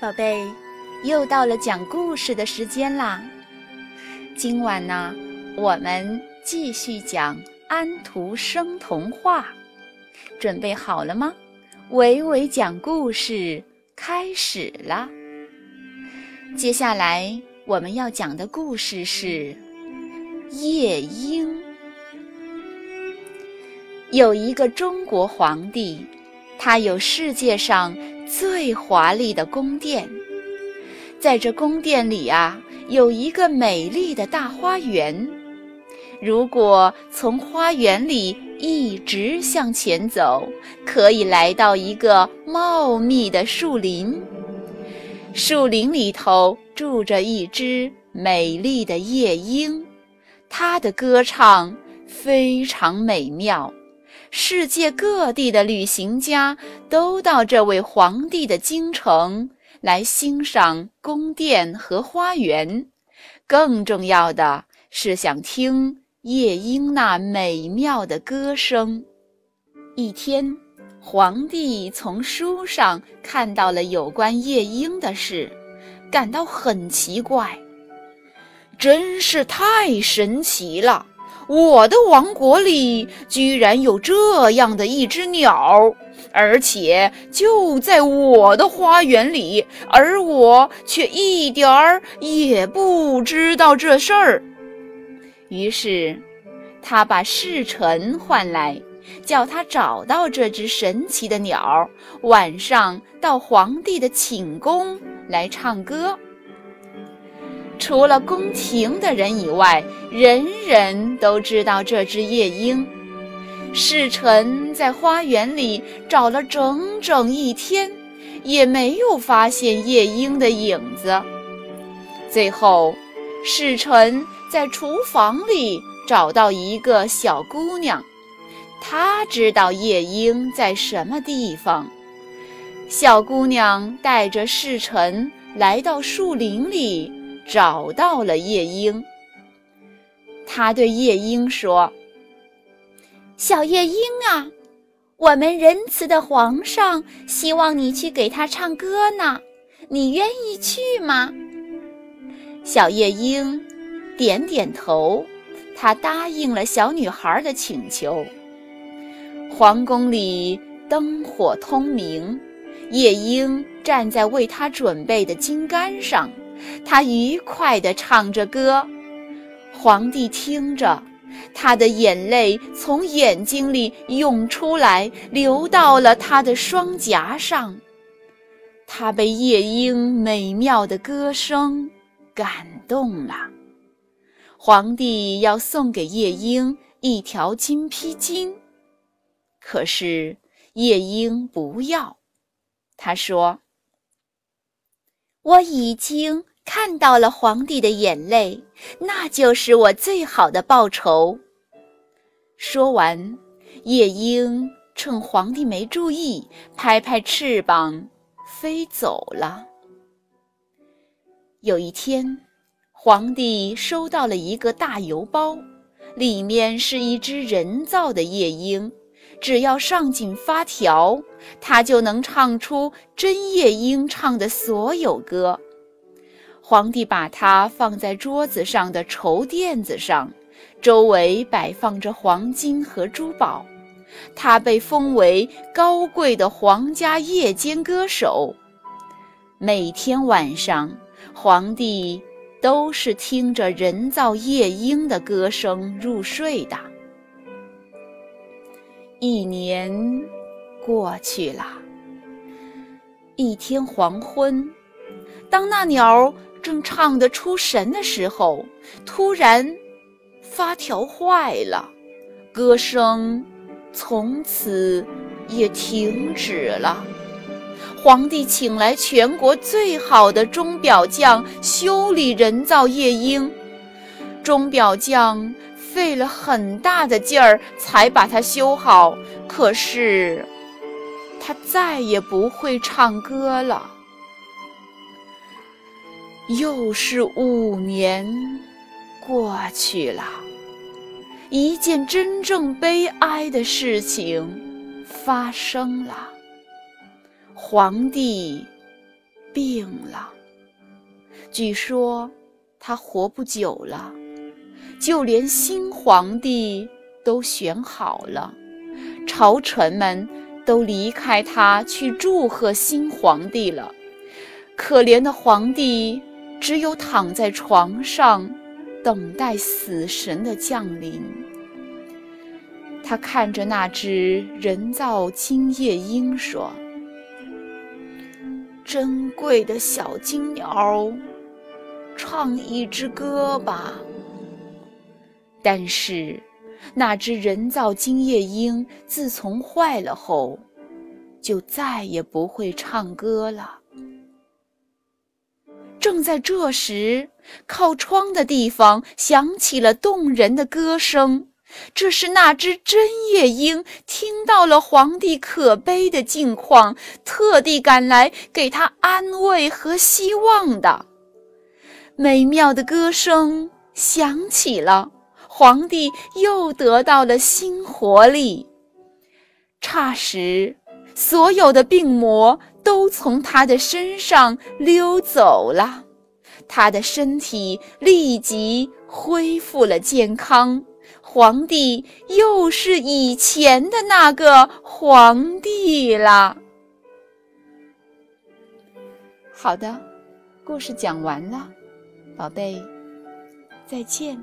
宝贝，又到了讲故事的时间啦！今晚呢，我们继续讲安徒生童话，准备好了吗？维维讲故事开始了。接下来我们要讲的故事是夜莺。有一个中国皇帝，他有世界上最华丽的宫殿，在这宫殿里啊，有一个美丽的大花园。如果从花园里一直向前走，可以来到一个茂密的树林，树林里头住着一只美丽的夜莺，它的歌唱非常美妙。世界各地的旅行家都到这位皇帝的京城来欣赏宫殿和花园，更重要的是想听夜莺那美妙的歌声。一天，皇帝从书上看到了有关夜莺的事，感到很奇怪，真是太神奇了，我的王国里居然有这样的一只鸟，而且就在我的花园里，而我却一点儿也不知道这事儿。于是，他把侍臣唤来，叫他找到这只神奇的鸟，晚上到皇帝的寝宫来唱歌。除了宫廷的人以外，人人都知道这只夜莺。侍臣在花园里找了整整一天，也没有发现夜莺的影子。最后，侍臣在厨房里找到一个小姑娘，她知道夜莺在什么地方。小姑娘带着侍臣来到树林里，找到了夜莺。他对夜莺说，小夜莺啊，我们仁慈的皇上希望你去给他唱歌呢，你愿意去吗？小夜莺点点头，他答应了小女孩的请求。皇宫里灯火通明，夜莺站在为他准备的金杆上，他愉快地唱着歌。皇帝听着，他的眼泪从眼睛里涌出来，流到了他的双颊上。他被夜莺美妙的歌声感动了。皇帝要送给夜莺一条金披巾，可是夜莺不要。他说，我已经看到了皇帝的眼泪，那就是我最好的报酬。说完，夜莺趁皇帝没注意，拍拍翅膀飞走了。有一天，皇帝收到了一个大邮包，里面是一只人造的夜莺，只要上紧发条，他就能唱出真夜莺唱的所有歌。皇帝把它放在桌子上的绸垫子上，周围摆放着黄金和珠宝。他被封为高贵的皇家夜间歌手。每天晚上，皇帝都是听着人造夜莺的歌声入睡的。一年过去了，一天黄昏，当那鸟正唱得出神的时候，突然发条坏了，歌声从此也停止了。皇帝请来全国最好的钟表匠修理人造夜莺，钟表匠费了很大的劲儿才把它修好，可是他再也不会唱歌了。又是5年过去了，一件真正悲哀的事情发生了，皇帝病了，据说他活不久了，就连新皇帝都选好了，朝臣们都离开他去祝贺新皇帝了。可怜的皇帝只有躺在床上，等待死神的降临。他看着那只人造金夜莺说：“珍贵的小金鸟，唱一支歌吧。”但是那只人造金夜莺自从坏了后，就再也不会唱歌了。正在这时，靠窗的地方响起了动人的歌声，这是那只真夜莺听到了皇帝可悲的境况，特地赶来给他安慰和希望的。美妙的歌声响起了，皇帝又得到了新活力。霎时，所有的病魔都从他的身上溜走了，他的身体立即恢复了健康，皇帝又是以前的那个皇帝了。好的，故事讲完了，宝贝，再见。